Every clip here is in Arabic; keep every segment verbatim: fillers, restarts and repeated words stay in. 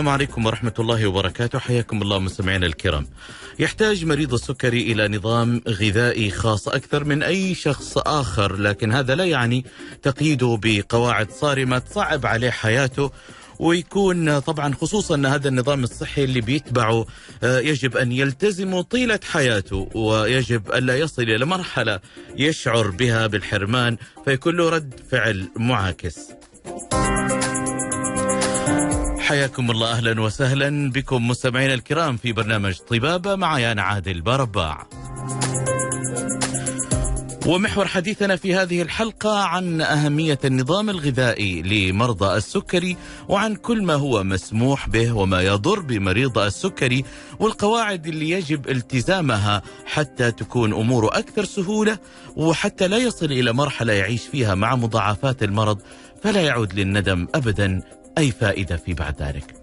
السلام عليكم ورحمة الله وبركاته، حياكم الله مستمعينا الكرام. يحتاج مريض السكري إلى نظام غذائي خاص أكثر من أي شخص آخر، لكن هذا لا يعني تقييده بقواعد صارمة تصعب عليه حياته، ويكون طبعا خصوصا أن هذا النظام الصحي اللي بيتبعه يجب أن يلتزمه طيلة حياته، ويجب ألا يصل إلى مرحلة يشعر بها بالحرمان فيكون له رد فعل معاكس. حياكم الله، أهلا وسهلا بكم مستمعينا الكرام في برنامج طبابة مع يان عادل برباع. ومحور حديثنا في هذه الحلقة عن أهمية النظام الغذائي لمرضى السكري، وعن كل ما هو مسموح به وما يضر بمريضى السكري، والقواعد اللي يجب التزامها حتى تكون أموره أكثر سهولة، وحتى لا يصل إلى مرحلة يعيش فيها مع مضاعفات المرض فلا يعود للندم أبدا أي فائدة في بعد ذلك.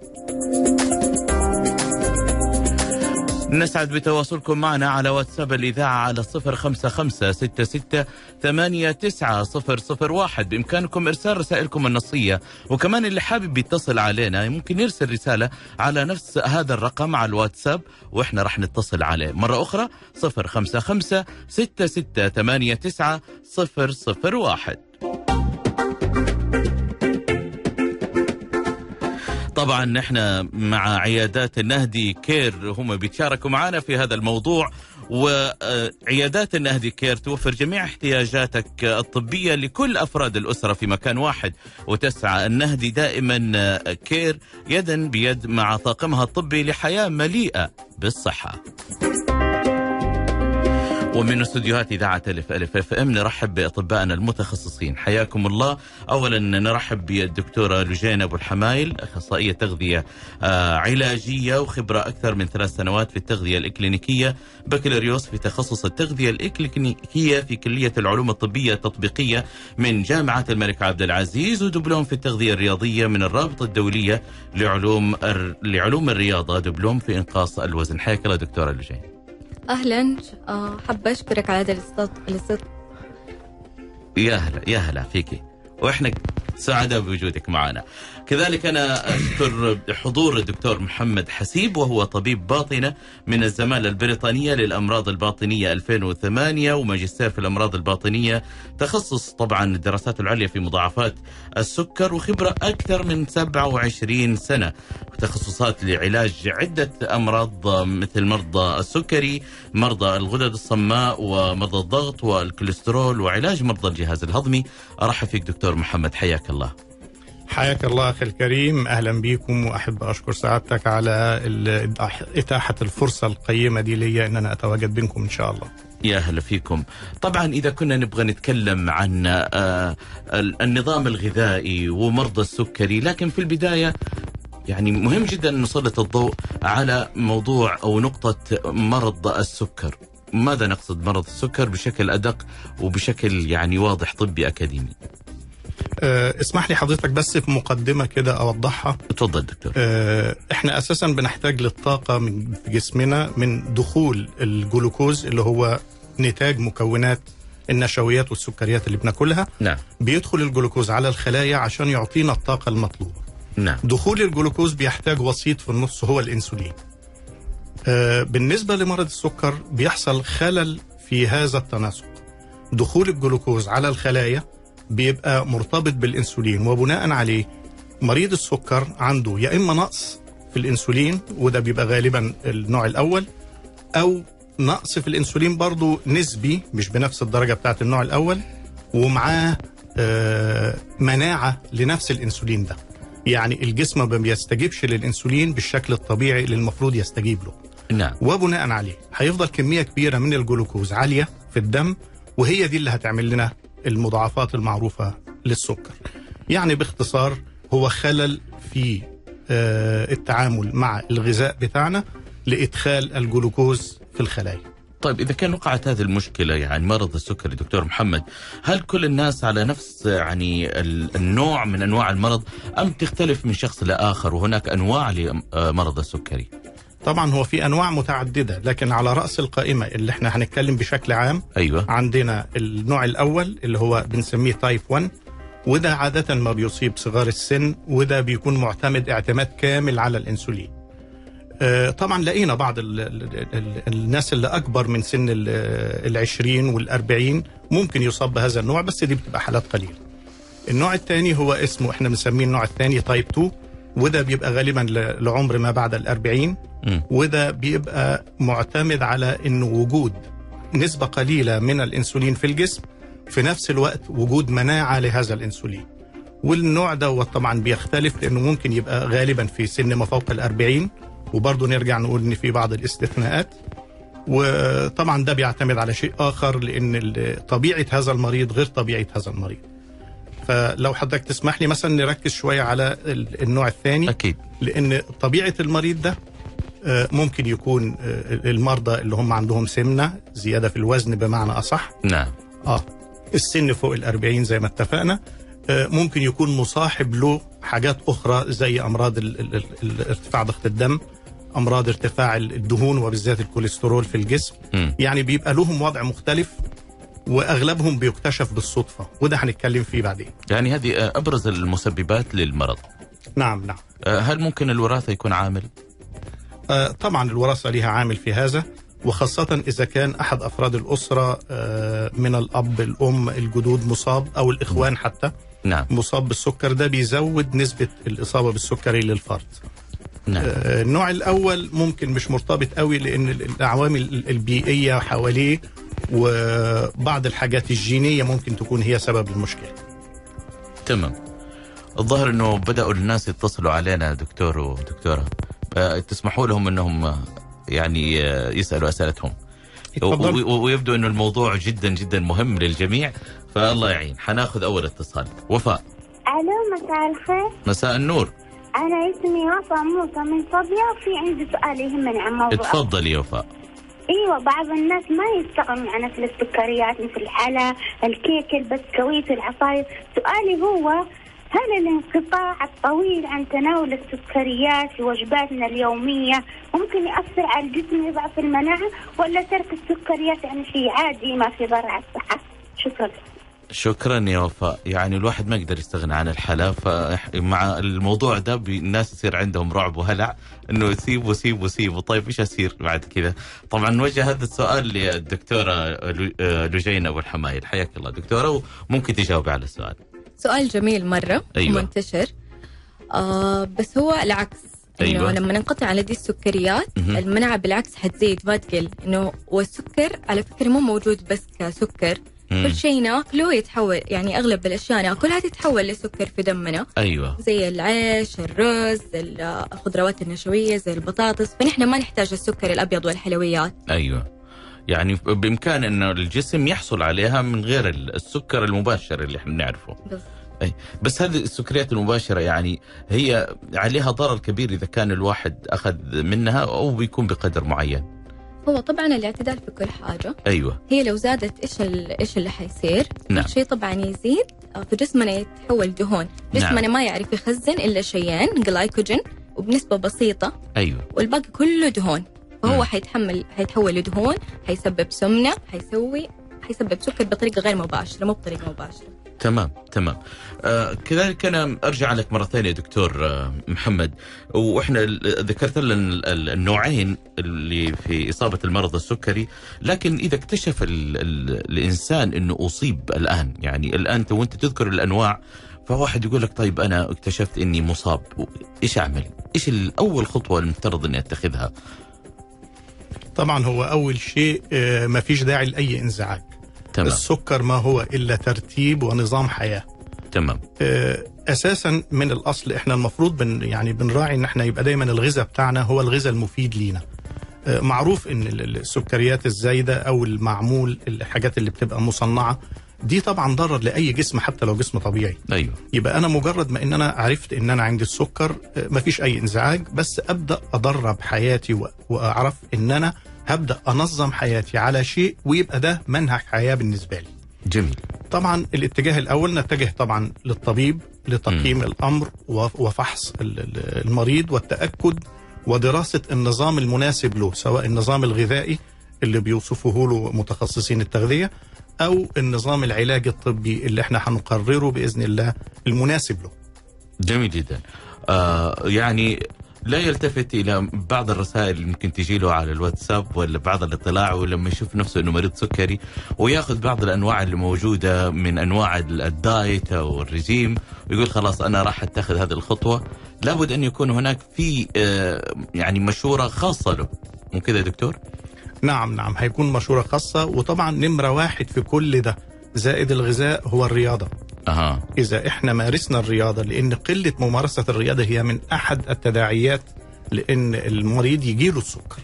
نسعد بتواصلكم معنا على واتساب الإذاعة على صفر خمسة خمسة ستة ستة ثمانية تسعة صفر صفر واحد. بإمكانكم إرسال رسائلكم النصية، وكمان اللي حابب يتصل علينا ممكن يرسل رسالة على نفس هذا الرقم على الواتساب وإحنا رح نتصل عليه مرة أخرى صفر خمسة خمسة ستة ستة ثمانية تسعة صفر صفر واحد. طبعا نحن مع عيادات النهدي كير، هم بيتشاركوا معنا في هذا الموضوع. وعيادات النهدي كير توفر جميع احتياجاتك الطبية لكل أفراد الأسرة في مكان واحد، وتسعى النهدي دائما كير يدا بيد مع طاقمها الطبي لحياة مليئة بالصحة. ومن استوديوهات إذاعة تلف اف ام نرحب بأطبائنا المتخصصين، حياكم الله. أولا نرحب بالدكتورة لجينة ابو الحمايل، أخصائية تغذية علاجية وخبرة أكثر من ثلاث سنوات في التغذية الإكلينيكية، بكالوريوس في تخصص التغذية الإكلينيكية في كلية العلوم الطبية التطبيقية من جامعة الملك عبد العزيز، ودبلوم في التغذية الرياضية من الرابطة الدولية لعلوم لعلوم الرياضة، دبلوم في إنقاص الوزن. حياك الله دكتورة لجينة. أهلا، حابة أشكرك على هذا الاستضافة. يا هلا يا هلا فيكي، وإحنا سعداء بوجودك معنا. كذلك أنا أشكر حضور الدكتور محمد حسيب، وهو طبيب باطنة من الزمالة البريطانية للأمراض الباطنية ألفين وثمانية، وماجستير في الأمراض الباطنية، تخصص طبعا الدراسات العليا في مضاعفات السكر، وخبرة أكثر من سبعة وعشرين سنة، وتخصصات لعلاج عدة أمراض مثل مرضى السكري، مرضى الغدد الصماء، ومرضى الضغط والكوليسترول، وعلاج مرضى الجهاز الهضمي. أرحب فيك دكتور محمد، حياك الله. حياك الله أخي الكريم، أهلا بكم، وأحب أشكر سعادتك على إتاحة الفرصة القيمة دي لي أن أنا أتواجد بينكم إن شاء الله. يا هلا فيكم. طبعا إذا كنا نبغى نتكلم عن النظام الغذائي ومرضى السكري، لكن في البداية يعني مهم جدا أن نسلط الضوء على موضوع أو نقطة مرض السكر. ماذا نقصد مرض السكر بشكل أدق وبشكل يعني واضح طبي أكاديمي؟ اسمح لي حضرتك بس في مقدمة كده أوضحها. اتفضل دكتور. احنا أساسا بنحتاج للطاقة من جسمنا من دخول الجلوكوز اللي هو نتاج مكونات النشويات والسكريات اللي بناكلها. نعم. بيدخل الجلوكوز على الخلايا عشان يعطينا الطاقة المطلوبة. نعم. دخول الجلوكوز بيحتاج وسيط في النص هو الإنسولين. بالنسبة لمرض السكر بيحصل خلل في هذا التناسق، دخول الجلوكوز على الخلايا بيبقى مرتبط بالإنسولين، وبناء عليه مريض السكر عنده يا إما نقص في الإنسولين، وده بيبقى غالبا النوع الأول، أو نقص في الإنسولين برضو نسبي مش بنفس الدرجة بتاعت النوع الأول، ومعاه مناعة لنفس الإنسولين ده، يعني الجسم ما بيستجيبش للإنسولين بالشكل الطبيعي اللي المفروض يستجيب له. نعم. وبناء عليه هيفضل كمية كبيرة من الجلوكوز عالية في الدم، وهي دي اللي هتعمل لنا المضاعفات المعروفة للسكر. يعني باختصار هو خلل في التعامل مع الغذاء بتاعنا لإدخال الجلوكوز في الخلايا. طيب إذا كان وقعت هذه المشكلة يعني مرض السكري دكتور محمد، هل كل الناس على نفس يعني النوع من أنواع المرض أم تختلف من شخص لآخر، وهناك أنواع لمرض السكري؟ طبعا هو في أنواع متعددة، لكن على رأس القائمة اللي احنا هنتكلم بشكل عام. أيوة. عندنا النوع الأول اللي هو بنسميه تايب واحد، وده عادة ما بيصيب صغار السن، وده بيكون معتمد اعتماد كامل على الانسولين. طبعا لقينا بعض ال ال الناس اللي اكبر من سن العشرين والاربعين ممكن يصاب بهذا النوع، بس دي بتبقى حالات قليله. النوع الثاني هو اسمه، احنا بنسميه النوع الثاني تايب تو، وده بيبقى غالبا لعمر ما بعد الاربعين، وده بيبقى معتمد على انه وجود نسبه قليله من الانسولين في الجسم، في نفس الوقت وجود مناعه لهذا الانسولين. والنوع ده طبعا بيختلف، لانه ممكن يبقى غالبا في سن ما فوق الاربعين، وبرضه نرجع نقول ان في بعض الاستثناءات. وطبعا ده بيعتمد على شيء اخر، لان طبيعه هذا المريض غير طبيعه هذا المريض. فلو حضرتك تسمح لي مثلا نركز شويه على النوع الثاني، اكيد، لان طبيعه المريض ده ممكن يكون المرضى اللي هم عندهم سمنه، زياده في الوزن بمعنى اصح، نعم، اه السن فوق الأربعين زي ما اتفقنا، ممكن يكون مصاحب له حاجات اخرى زي امراض ارتفاع ضغط الدم، امراض ارتفاع الدهون وبالذات الكوليسترول في الجسم. م. يعني بيبقى لهم وضع مختلف، واغلبهم بيكتشف بالصدفه، وده هنتكلم فيه بعدين. يعني هذه ابرز المسببات للمرض. نعم نعم. هل ممكن الوراثه يكون عامل؟ طبعا الوراثه ليها عامل في هذا، وخاصه اذا كان احد افراد الاسره من الاب، الام، الجدود مصاب، او الاخوان حتى، نعم، مصاب بالسكر، ده بيزود نسبه الاصابه بالسكري للفرد. نعم. النوع الاول ممكن مش مرتبط قوي، لان العوامل البيئيه حواليه وبعض الحاجات الجينيه ممكن تكون هي سبب المشكله. تمام. الظاهر انه بداوا الناس يتصلوا علينا دكتور ودكتوره، تسمحوا لهم انهم يعني يسالوا اسئلتهم، ويبدو انه الموضوع جدا جدا مهم للجميع، فالله يعين. حناخذ اول اتصال. وفاء. الو، مساء الخير. مساء النور. انا اسمي وفاء موسى من صبيا، وفي عندي سؤال يهمني عن موضوع. اتفضلي يا وفاء. ايوه، بعض الناس ما يستغنوا عن اكل السكريات مثل الحلا، الكيك، البسكويت، العصاير. سؤالي هو، هل الانقطاع الطويل عن تناول السكريات في وجباتنا اليومية ممكن يأثر على الجسم ويضعف المناعة، ولا ترك السكريات يعني شيء عادي ما في ضرر على الصحة؟ شكرا. شكرا يا وفاء. يعني الواحد ما يقدر يستغنى عن الحلا، فمع الموضوع ده الناس يصير عندهم رعب وهلع انه يسيب وسيب وسيب، طيب ايش اصير بعد كذا؟ طبعا نوجه هذا السؤال للدكتورة لجينة ابو الحمايل. حياك الله دكتورة، وممكن تجاوبي على السؤال. سؤال جميل مرة. أيوة. منتشر. آه بس هو العكس، إنه أيوة، لما ننقطع على دي السكريات المناعة بالعكس حتزيد ما تقل. إنه والسكر على فكرة مو موجود بس كسكر، مم. كل شيء ناكله يتحول، يعني أغلب الأشياء ناكلها تتحول لسكر في دمنا. أيوة. زي العيش، الرز، الخضروات النشوية زي البطاطس، فنحن ما نحتاج السكر الأبيض والحلويات. أيوة. يعني بإمكان أن الجسم يحصل عليها من غير السكر المباشر اللي احنا نعرفه. بس, أي. بس هذه السكريات المباشرة يعني هي عليها ضرر كبير إذا كان الواحد أخذ منها، أو بيكون بقدر معين. هو طبعا الاعتدال في كل حاجة. أيوة. هي لو زادت إيش إيش اللي حيصير؟ نعم. كل شيء طبعا يزيد في جسمنا يتحول دهون. جسمنا نعم. ما يعرف يخزن إلا شيئين، جلايكوجين وبنسبة بسيطة. أيوة. والباقي كله دهون. فهو حيتحمل حيتحول لدهون، حيسبب سمنه، حيسوي حيسبب سكر بطريقه غير مباشره، مو بطريقه مباشره. تمام تمام. آه كذلك انا ارجع لك مره ثانيه دكتور آه محمد، واحنا ذكرت لنا النوعين اللي في اصابه المرض السكري، لكن اذا اكتشف ال ال الانسان انه اصيب الان، يعني الان تو انت تذكر الانواع، فواحد يقول لك طيب انا اكتشفت اني مصاب، ايش اعمل؟ ايش الاول خطوه المفترض اني اتخذها؟ طبعا هو أول شيء ما فيش داعي لأي انزعاج. تمام. السكر ما هو إلا ترتيب ونظام حياة. تمام. أساسا من الأصل إحنا المفروض بن يعني بنراعي إن إحنا يبقى دايما الغذاء بتاعنا هو الغذاء المفيد لينا. معروف إن السكريات الزايدة أو المعمول، الحاجات اللي بتبقى مصنعة دي طبعا ضرر لأي جسم حتى لو جسم طبيعي. أيوة. يبقى أنا مجرد ما إن أنا عرفت إن أنا عندي السكر ما فيش أي انزعاج، بس أبدأ أدرب حياتي وأعرف إن أنا هبدأ أنظم حياتي على شيء، ويبقى ده منهج حياة بالنسبة لي. جميل. طبعا الاتجاه الأول نتجه طبعا للطبيب لتقييم م. الأمر وفحص المريض والتأكد ودراسة النظام المناسب له، سواء النظام الغذائي اللي بيوصفه له متخصصين التغذية، أو النظام العلاجي الطبي اللي احنا هنقرره بإذن الله المناسب له. جميل جدا. آه يعني لا يلتفت إلى بعض الرسائل اللي ممكن تجي له على الواتساب ولا بعض الاطلاع، ولما يشوف نفسه أنه مريض سكري ويأخذ بعض الأنواع اللي موجودة من أنواع الدايت أو الرجيم ويقول خلاص أنا راح أتخذ هذه الخطوة، لابد أن يكون هناك في آه يعني مشورة خاصة له، مو كده دكتور؟ نعم نعم، هيكون مشورة خاصة. وطبعا نمرة واحد في كل ده زائد الغذاء هو الرياضة. أه. إذا إحنا مارسنا الرياضة، لأن قلة ممارسة الرياضة هي من أحد التداعيات لأن المريض يجيله السكر.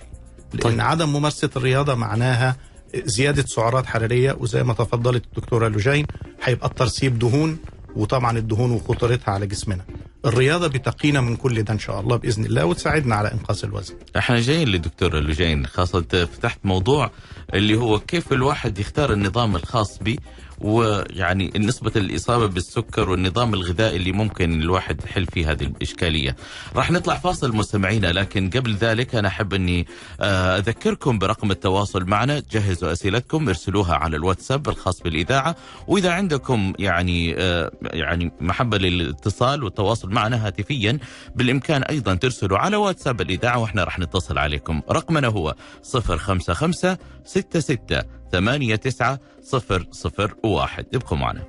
لأن طيب. عدم ممارسة الرياضة معناها زيادة سعرات حرارية، وزي ما تفضلت الدكتورة لجين هيبقى ترسيب دهون، وطبعا الدهون وخطورتها على جسمنا. الرياضة بتقينا من كل ده إن شاء الله بإذن الله، وتساعدنا على إنقاص الوزن. إحنا جايين للدكتورة لجين، خاصة فتحت موضوع اللي هو كيف الواحد يختار النظام الخاص به، ويعني نسبة الإصابة بالسكر والنظام الغذائي اللي ممكن الواحد يحل فيه هذه الإشكالية. راح نطلع فاصل مستمعينا، لكن قبل ذلك أنا أحب أني أذكركم برقم التواصل معنا. جهزوا أسئلتكم، ارسلوها على الواتساب الخاص بالإذاعة، وإذا عندكم يعني يعني محبة للاتصال والتواصل معنا هاتفيا بالإمكان أيضا ترسلوا على واتساب الإذاعة وإحنا راح نتصل عليكم. رقمنا هو صفر خمسة خمسة ستة ستة ثمانية تسعة صفر صفر واحد. ابقوا معنا.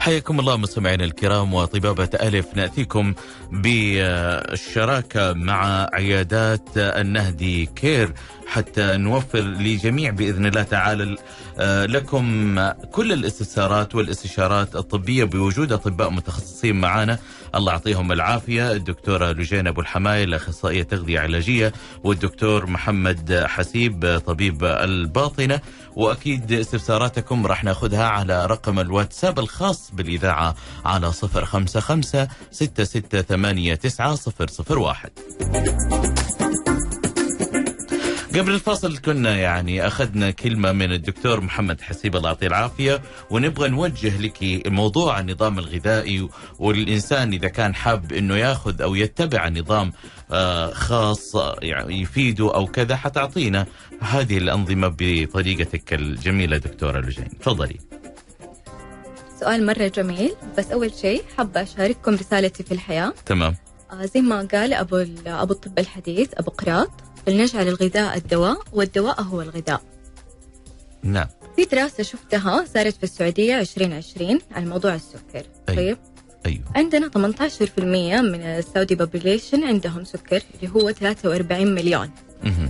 حياكم الله مستمعينا الكرام، وطبابة ألف نأتيكم بالشراكة مع عيادات النهدي كير حتى نوفر لجميع بإذن الله تعالى لكم كل الاستفسارات والاستشارات الطبية بوجود أطباء متخصصين معانا، الله يعطيهم العافية. الدكتورة لجينة ابو الحمايل أخصائية تغذية علاجية، والدكتور محمد حسيب طبيب الباطنة. وأكيد استفساراتكم راح ناخذها على رقم الواتساب الخاص بالإذاعة على صفر خمسة خمسة ستة ستة ثمانية تسعة صفر صفر واحد. قبل الفاصل كنا يعني أخذنا كلمة من الدكتور محمد حسيب الله يعطيه العافية، ونبغى نوجه لك موضوع النظام الغذائي، والإنسان إذا كان حاب أنه يأخذ أو يتبع نظام خاص يعني يفيده أو كذا، حتعطينا هذه الأنظمة بطريقتك الجميلة دكتورة لجين، تفضلي. سؤال مرة جميل، بس أول شيء حابة أشارككم رسالتي في الحياة. تمام. زي ما قال أبو أبو الطب الحديث أبو قراط، فلنجعل الغذاء الدواء والدواء هو الغذاء. نعم. في دراسة شفتها صارت في السعودية عشرين عشرين على موضوع السكر. طيب. أيوه. أيوه. عندنا ثمانية عشر بالمئة من السعودي بوبوليشن عندهم سكر، اللي هو ثلاثة وأربعين مليون. اها.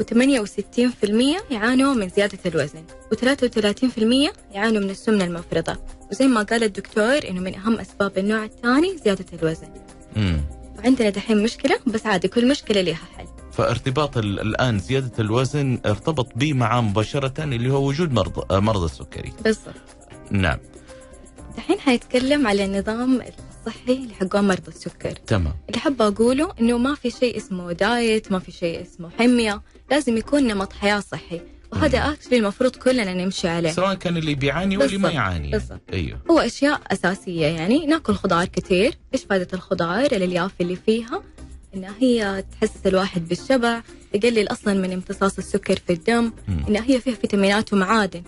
وثمانية وستين بالمئة يعانوا من زيادة الوزن، وثلاثة وثلاثين بالمئة يعانوا من السمنة المفرطة. وزي ما قال الدكتور إنه من أهم أسباب النوع الثاني زيادة الوزن. امم. وعندنا دحين مشكلة، بس عادي كل مشكلة لها حل. فارتباط الآن زيادة الوزن ارتبط به معاه مباشرة اللي هو وجود مرض مرض السكري. بالضبط. نعم. الحين حيتكلم على النظام الصحي اللي حقه مرضى السكر. تمام. اللي حابة أقوله إنه ما في شيء اسمه دايت، ما في شيء اسمه حمية، لازم يكون نمط حياة صحي، وهذا أكل المفروض كلنا نمشي عليه، سواء كان اللي بيعاني واللي ما يعاني. بالضبط. أيوه. هو أشياء أساسية، يعني ناكل خضار كتير. إيش فائدة الخضار؟ الألياف اللي فيها إنها هي تحسس الواحد بالشبع، تقلل أصلا من امتصاص السكر في الدم، إنها هي فيها فيتامينات ومعادن.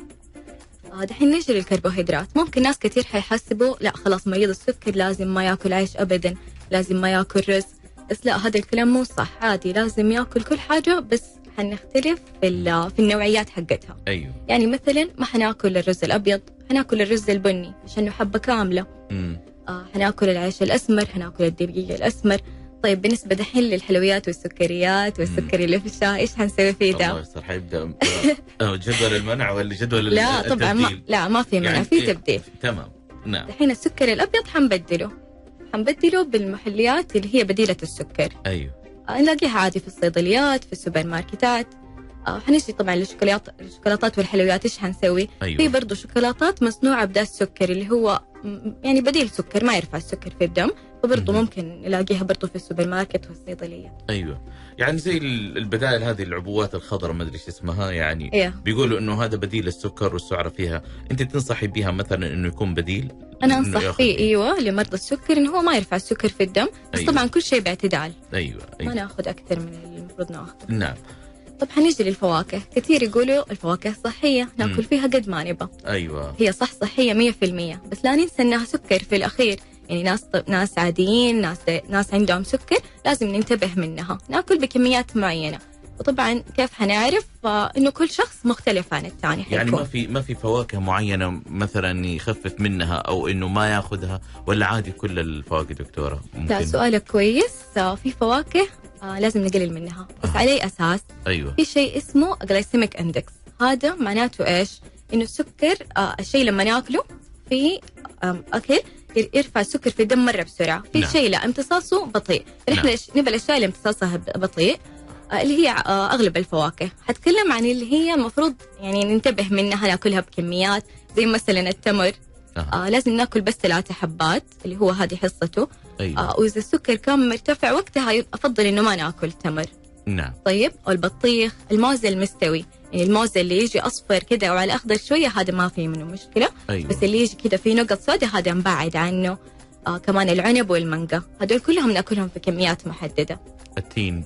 آه دحين نجي للكربوهيدرات. ممكن ناس كتير حيحسبوا لا خلاص مريض السكر لازم ما يأكل عيش أبدا، لازم ما يأكل رز، بس لا، هذا الكلام مو صح. عادي لازم يأكل كل حاجة، بس حنختلف في, في النوعيات حقتها. أيوه. يعني مثلا ما حنأكل الرز الأبيض، حنأكل الرز البني عشانه حبة كاملة. آه حنأكل العيش الأسمر، حنأكل الدقيق الأسمر. طيب بالنسبة دحين للحلويات والسكريات والسكري اللي في الشاي، إيش هنسوي فيه ده؟ الله يستر، حيبدأ جدول المنع ولا جدول التبديل؟ لا طبعا ما، لا ما في منع يعني، في تبديل. تمام. نعم. دحين السكر الأبيض حنبدله حنبدله بالمحليات اللي هي بديلة السكر. أيوه. نلاقيها عادي في الصيدليات، في السوبر ماركتات. حنشتري طبعا الشوكولاتات الشوكولاتات والحلويات. إيش هنسوي؟ أيوه. في برضو شوكولاتات مصنوعة بداس سكر، اللي هو يعني بديل سكر ما يرفع السكر في الدم، وبرضه ممكن نلاقيها برضه في السوبر ماركت والصيدلية. أيوة، يعني زي البدائل هذه العبوات الخضراء ما أدري إيش اسمها، يعني إيه. بيقولوا إنه هذا بديل السكر والسعرة فيها، أنت تنصحي بها مثلا إنه يكون بديل؟ أنا أنصح فيه أيوة لمرضى السكر إنه هو ما يرفع السكر في الدم، بس أيوة. طبعا كل شيء باعتدال. أيوة. أيوة. ما نأخذ أكثر من اللي المفروض نأخذه. نعم. طب حنيجي للفواكه، كثير يقولوا الفواكه صحية ناكل فيها قد ما نبغى. أيوة. هي صح صحية مية بالمية، بس لا ننسى إنها سكر في الأخير. يعني ناس ناس عاديين، ناس ناس عندهم سكر لازم ننتبه منها، ناكل بكميات معينة. وطبعا كيف حنعرف إنه كل شخص مختلف عن الثاني. يعني ما في ما في فواكه معينة مثلا يخفف منها أو إنه ما يأخذها، ولا عادي كل الفواكه دكتورة؟ لا سؤالك كويس. في فواكه آه لازم نقلل منها، بس آه. على أساس؟ أيوة. في شيء اسمه glycemic index، هذا معناته إيش؟ إنه السكر آه الشيء لما ناكله في آه أكل يرفع السكر في الدم مرة بسرعة، في شيء لا امتصاصه بطيء، نحن نبغى الأشياء اللي امتصاصها بطيء آه اللي هي آه أغلب الفواكه. هتكلم عن اللي هي المفروض يعني ننتبه منها ناكلها بكميات، زي مثلا التمر آه. آه لازم ناكل بس ثلاثة حبات اللي هو هذه حصته. أيوة. آه وإذا السكر كان مرتفع وقتها أفضل إنه ما نأكل تمر. نعم. طيب، أو البطيخ، الموز المستوي، يعني الموز اللي يجي أصفر كده وعلى أخضر شوية هذا ما فيه منه مشكلة. أيوة. بس اللي يجي كده فيه نقط سوداء هذا نبعد عنه. آه كمان العنب والمانجا هذول كلهم نأكلهم في كميات محددة. التين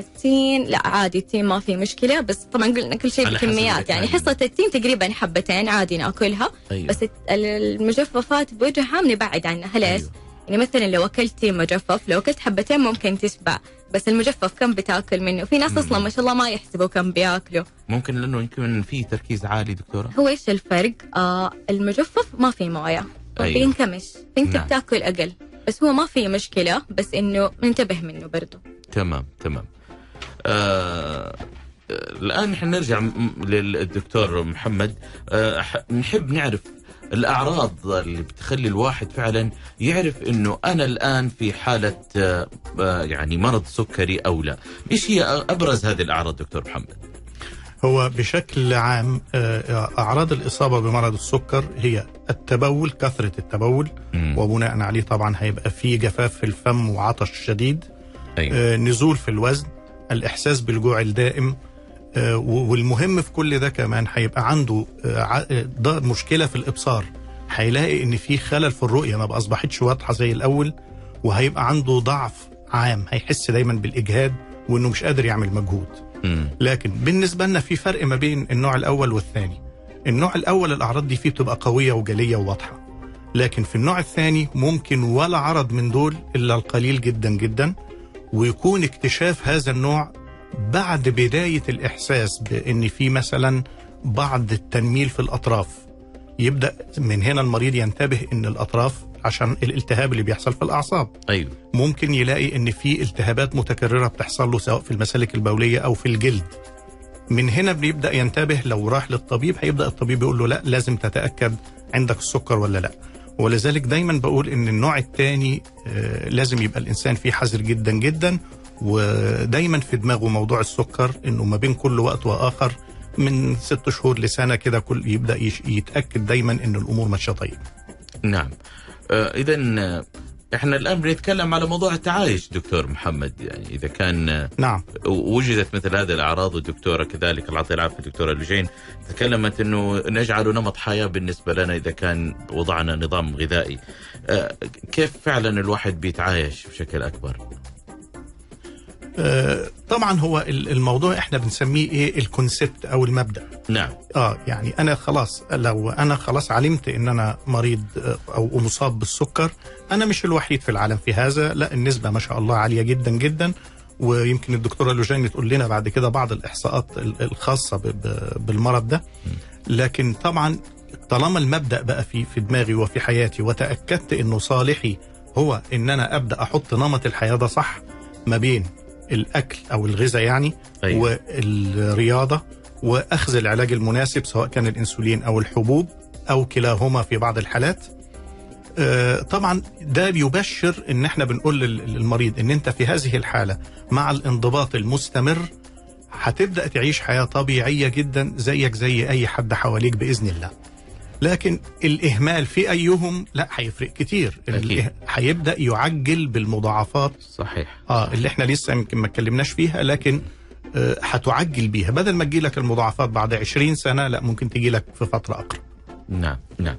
التين لا عادي، التين ما فيه مشكلة، بس طبعا قلنا كل شيء بكميات، يعني حصة التين تقريبا حبتين عادي نأكلها. أيوة. بس المجففات بوجهها نبعد عنها. ليش؟ أيوة. يعني مثلا لو أكلت مجفف، لو أكلت حبتين ممكن تشبع، بس المجفف كم بتاكل منه؟ في ناس أصلا ما شاء الله ما يحسبوا كم بياكلوا. ممكن لأنه يمكن فيه تركيز عالي دكتورة. هو إيش الفرق؟ آه المجفف ما فيه موية. أيوة. بينكمش، فأنت نعم. بتاكل أقل، بس هو ما فيه مشكلة، بس إنه ننتبه منه برضو. تمام تمام. آه... الآن نحن نرجع للدكتور محمد. آه... نحب نعرف الأعراض اللي بتخلي الواحد فعلا يعرف أنه أنا الآن في حالة يعني مرض سكري أو لا. إيش هي أبرز هذه الأعراض دكتور محمد؟ هو بشكل عام أعراض الإصابة بمرض السكر هي التبول، كثرة التبول، مم. وبناء عليه طبعا هيبقى فيه جفاف في الفم وعطش شديد. أيوة. نزول في الوزن، الإحساس بالجوع الدائم، والمهم في كل ده كمان هيبقى عنده مشكلة في الإبصار، هيلاقي إن في خلل في الرؤية ما بأصبحتش واضحة زي الأول، وهيبقى عنده ضعف عام، هيحس دايما بالإجهاد وإنه مش قادر يعمل مجهود. مم. لكن بالنسبة لنا في فرق ما بين النوع الأول والثاني. النوع الأول الأعراض دي فيه بتبقى قوية وجلية وواضحة، لكن في النوع الثاني ممكن ولا عرض من دول إلا القليل جدا جدا، ويكون اكتشاف هذا النوع بعد بداية الإحساس بأن في مثلا بعض التنميل في الأطراف. يبدأ من هنا المريض ينتبه أن الأطراف عشان الالتهاب اللي بيحصل في الأعصاب. أيوة. ممكن يلاقي أن في التهابات متكررة بتحصل له سواء في المسالك البولية أو في الجلد. من هنا بيبدأ ينتبه، لو راح للطبيب هيبدأ الطبيب يقول له لا لازم تتأكد عندك السكر ولا لا. ولذلك دايما بقول أن النوع الثاني لازم يبقى الإنسان فيه حذر جدا جدا، ودايما في دماغه موضوع السكر انه ما بين كل وقت واخر من ست شهور لسنه كده كل يبدا يتاكد دايما ان الامور ماشيه طيب. نعم. آه اذا احنا الان بنتكلم على موضوع التعايش دكتور محمد، يعني اذا كان نعم وجدت مثل هذه الاعراض، والدكتوره كذلك الله يعطيها العافيه الدكتوره لجين تكلمت انه نجعل نمط حياه بالنسبه لنا اذا كان وضعنا نظام غذائي. آه كيف فعلا الواحد بيتعايش بشكل اكبر؟ طبعا هو الموضوع احنا بنسميه ايه الكونسبت او المبدأ. نعم. اه يعني انا خلاص، لو انا خلاص علمت ان انا مريض او مصاب بالسكر، انا مش الوحيد في العالم في هذا، لا النسبة ما شاء الله عالية جدا جدا، ويمكن الدكتورة لجين تقول لنا بعد كده بعض الاحصاءات الخاصة بالمرض ده. لكن طبعا طالما المبدأ بقى في في دماغي وفي حياتي، وتأكدت انه صالحي هو ان انا ابدأ احط نمط الحياة ده صح ما بين الأكل أو الغذاء يعني. أيوة. والرياضة وأخذ العلاج المناسب سواء كان الإنسولين أو الحبوب أو كلاهما في بعض الحالات. آه طبعا ده بيبشر إن احنا بنقول للمريض إن أنت في هذه الحالة مع الانضباط المستمر هتبدأ تعيش حياة طبيعية جدا زيك زي أي حد حواليك بإذن الله. لكن الإهمال في أيهم لا هيفرق كتير. هيبدأ يعجل بالمضاعفات. صحيح. آه اللي احنا لسه يمكن ما اتكلمناش فيها، لكن هتعجل آه بيها، بدل ما تجيلك المضاعفات بعد عشرين سنة، لا ممكن تجيلك في فترة أقرب. نعم نعم.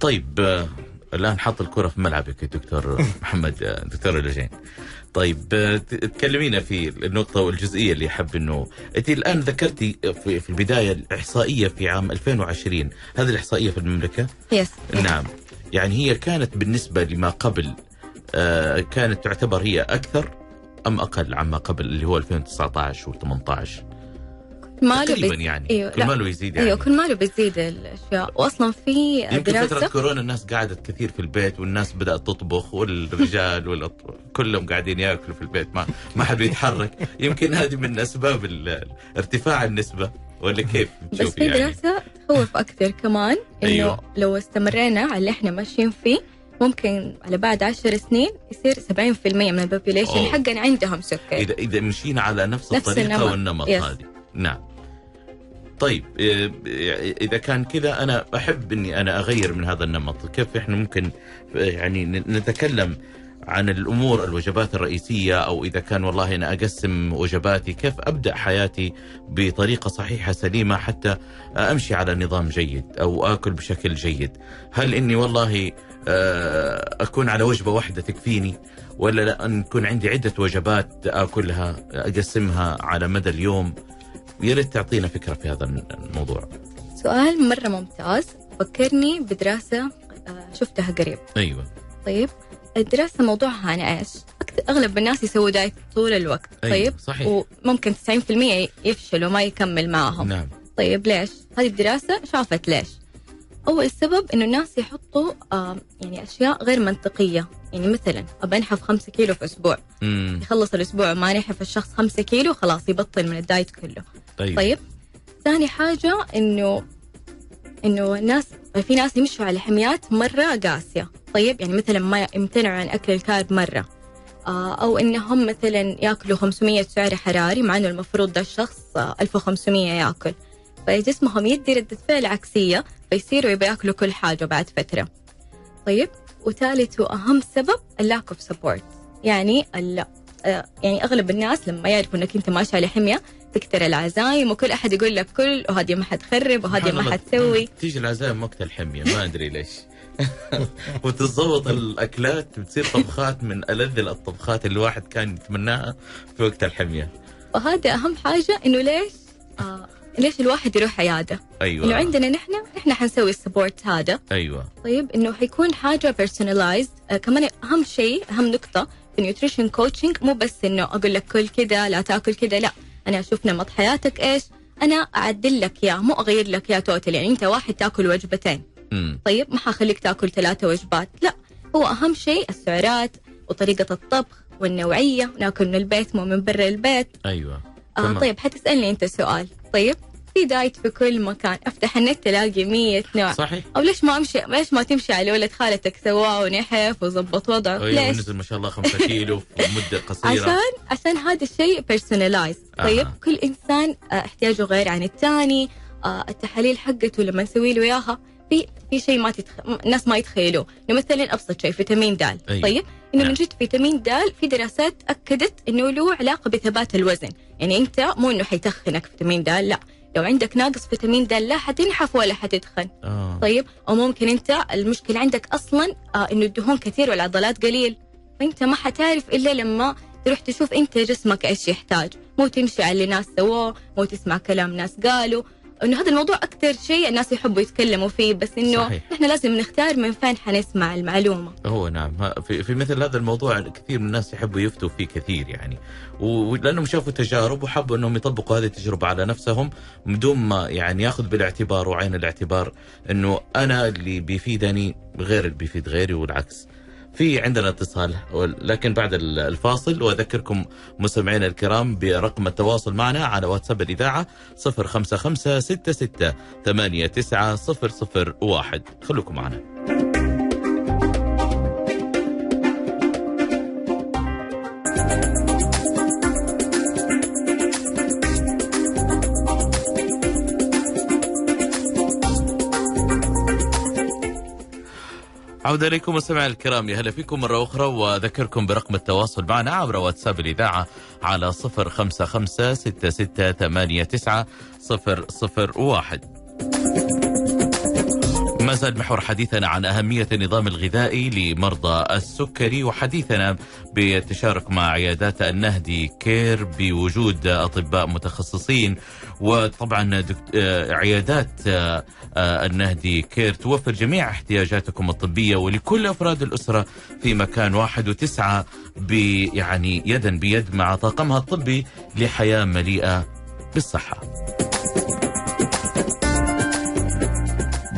طيب آه الآن حط الكرة في ملعبك يا دكتور محمد، آه دكتور لجين. طيب تكلمينا في النقطة والجزئية اللي حاب إنه أنت الآن ذكرتي في البداية الإحصائية في عام ألفين وعشرين، هذه الإحصائية في المملكة؟ يس. نعم، يعني هي كانت بالنسبة لما قبل آه كانت تعتبر هي أكثر أم أقل عما قبل اللي هو ألفين وتسعة عشر وثمانية عشر؟ تقريبا يعني. أيوه. كل ماله يزيد يعني. أيوه كل ماله بيزيد الأشياء، وأصلا في يمكن دراسة فترة كورونا الناس قعدت كثير في البيت، والناس بدأت تطبخ، والرجال والأطفال كلهم قاعدين يأكلوا في البيت، ما ما حد يتحرك، يمكن هذه من أسباب ارتفاع النسبة ولا كيف تشوفي؟ بس في يعني دراسة تخوف أكثر كمان إنه أيوه. لو استمرينا على اللي إحنا ماشيين فيه ممكن على بعد عشر سنين يصير سبعين بالمئة من البوبيليشن حقا عندهم سكر، إذا إذا مشينا على نفس, نفس الطريقة والنمط هذه. نعم. طيب إذا كان كذا أنا أحب أني أنا أغير من هذا النمط، كيف إحنا ممكن يعني نتكلم عن الأمور الوجبات الرئيسية، أو إذا كان والله أنا أقسم وجباتي، كيف أبدأ حياتي بطريقة صحيحة سليمة حتى أمشي على نظام جيد أو أكل بشكل جيد؟ هل إني والله أكون على وجبة واحدة تكفيني، ولا لا أن يكون عندي عدة وجبات أكلها أقسمها على مدى اليوم؟ ياريت تعطينا فكرة في هذا الموضوع. سؤال مرة ممتاز، فكرني بدراسة شفتها قريب. أيوة. طيب الدراسة موضوعها عن إيش؟ أغلب الناس يسووا دايت طول الوقت. أيوة. طيب صحيح. وممكن تسعين بالمئة يفشلوا ما يكمل معهم. نعم. طيب ليش؟ هذه الدراسة شافت ليش. أول سبب إنه الناس يحطوا آه يعني أشياء غير منطقية، يعني مثلا أبى أنحف خمسة كيلو في أسبوع، مم. يخلص الأسبوع ما نحف الشخص خمسة كيلو خلاص يبطل من الدايت كله. طيب. طيب ثاني حاجة إنه إنه الناس في ناس يمشوا على حميات مرة قاسية. طيب يعني مثلا ما يمتنعوا عن أكل الكارب مرة، آه أو إنهم مثلا يأكلوا خمسمية سعر حراري مع إنه المفروض ده الشخص آه ألف وخمسمية يأكل، فجسمهم يدي ردة فعل عكسية فيصيروا يبي يأكلوا كل حاجة بعد فترة. طيب وثالث وأهم سبب اللاك اوف سبورت، يعني ال يعني أغلب الناس لما يعرفوا إنك أنت ماشي على حمية تكتر العزايم، وكل أحد يقول لك كل وهذه ما حتخرب وهذه ما حتسوي، تيجي العزايم وقت الحمية ما أدري ليش وتتزوط الأكلات بتصير طبخات من ألذ الطبخات اللي الواحد كان يتمناها في وقت الحمية. وهذا أهم حاجة إنه ليش آه ليش الواحد يروح عيادة؟ أيوة. إنه عندنا نحن نحن حنسوي السبورت هذا. أيوة. طيب إنه حيكون حاجة personalized. آه كمان أهم شيء أهم نقطة في النيوتريشن كوتشنج مو بس إنه أقول لك كل كده لا تأكل كده، لا أنا أشوف نمط حياتك إيش، أنا أعدل لك إياه مو أغير لك إياه توتال، يعني أنت واحد تأكل وجبتين. م. طيب ما حخليك تأكل ثلاثة وجبات، لا هو أهم شيء السعرات وطريقة الطبخ والنوعية، نأكل من البيت مو من برا البيت. أيوة. آه طيب حتسألني أنت سؤال، طيب في دايت في كل مكان، افتح النت تلاقي مية نوع. صحيح. او ليش ما امشي ليش ما تمشي على ولد خالتك سواه ونحف وظبط وضعه؟ أيوة. ليش نزل ما شاء الله خمسة كيلو في مدة قصيرة؟ عشان عشان هذا الشيء بيرسونلايز. طيب آه. كل انسان احتياجه غير عن الثاني، اه التحاليل حقته لما نسوي له اياها في في شيء ما تتخ... الناس ما يتخيلوه، انه مثلا ابسط شيء فيتامين د. أيوة. طيب انه نعم. نجد فيتامين د في دراسات اكدت انه له علاقه بثبات الوزن، يعني انت مو انه حيتخنك فيتامين د، لا لو عندك ناقص فيتامين د لا حتنحف ولا حتتخن. أوه. طيب او ممكن انت المشكله عندك اصلا آه انه الدهون كثير والعضلات قليل، فانت ما حتعرف الا لما تروح تشوف انت جسمك ايش يحتاج، مو تمشي على اللي ناس سووه، مو تسمع كلام ناس قالوا. انه هذا الموضوع اكثر شيء الناس يحبوا يتكلموا فيه، بس انه احنا لازم نختار من فين حنسمع المعلومه. هو نعم في, في مثل هذا الموضوع كثير من الناس يحبوا يفتوا فيه كثير يعني، ولانهم شافوا تجارب وحبوا انهم يطبقوا هذه التجربه على نفسهم بدون ما يعني ياخذ بالاعتبار وعين الاعتبار انه انا اللي بيفيدني غير اللي بيفيد غيري والعكس. في عندنا اتصال لكن بعد الفاصل، واذكركم مستمعينا الكرام برقم التواصل معنا على واتساب الاذاعه صفر خمسة خمسة ستة ستة ثمانية تسعة صفر صفر واحد. خلوكم معنا. عودة إليكم مستمعينا الكرام، يا هلا فيكم مرة أخرى، وأذكركم برقم التواصل معنا عبر واتساب الإذاعة على صفر خمسة خمسة ستة ستة ثمانية تسعة صفر صفر واحد. ما زال محور حديثنا عن أهمية النظام الغذائي لمرضى السكري، وحديثنا بالتشارك مع عيادات النهدي كير بوجود أطباء متخصصين. وطبعا عيادات النهدي كير توفر جميع احتياجاتكم الطبية ولكل أفراد الأسرة في مكان واحد، وتسعى يعني يدا بيد مع طاقمها الطبي لحياة مليئة بالصحة.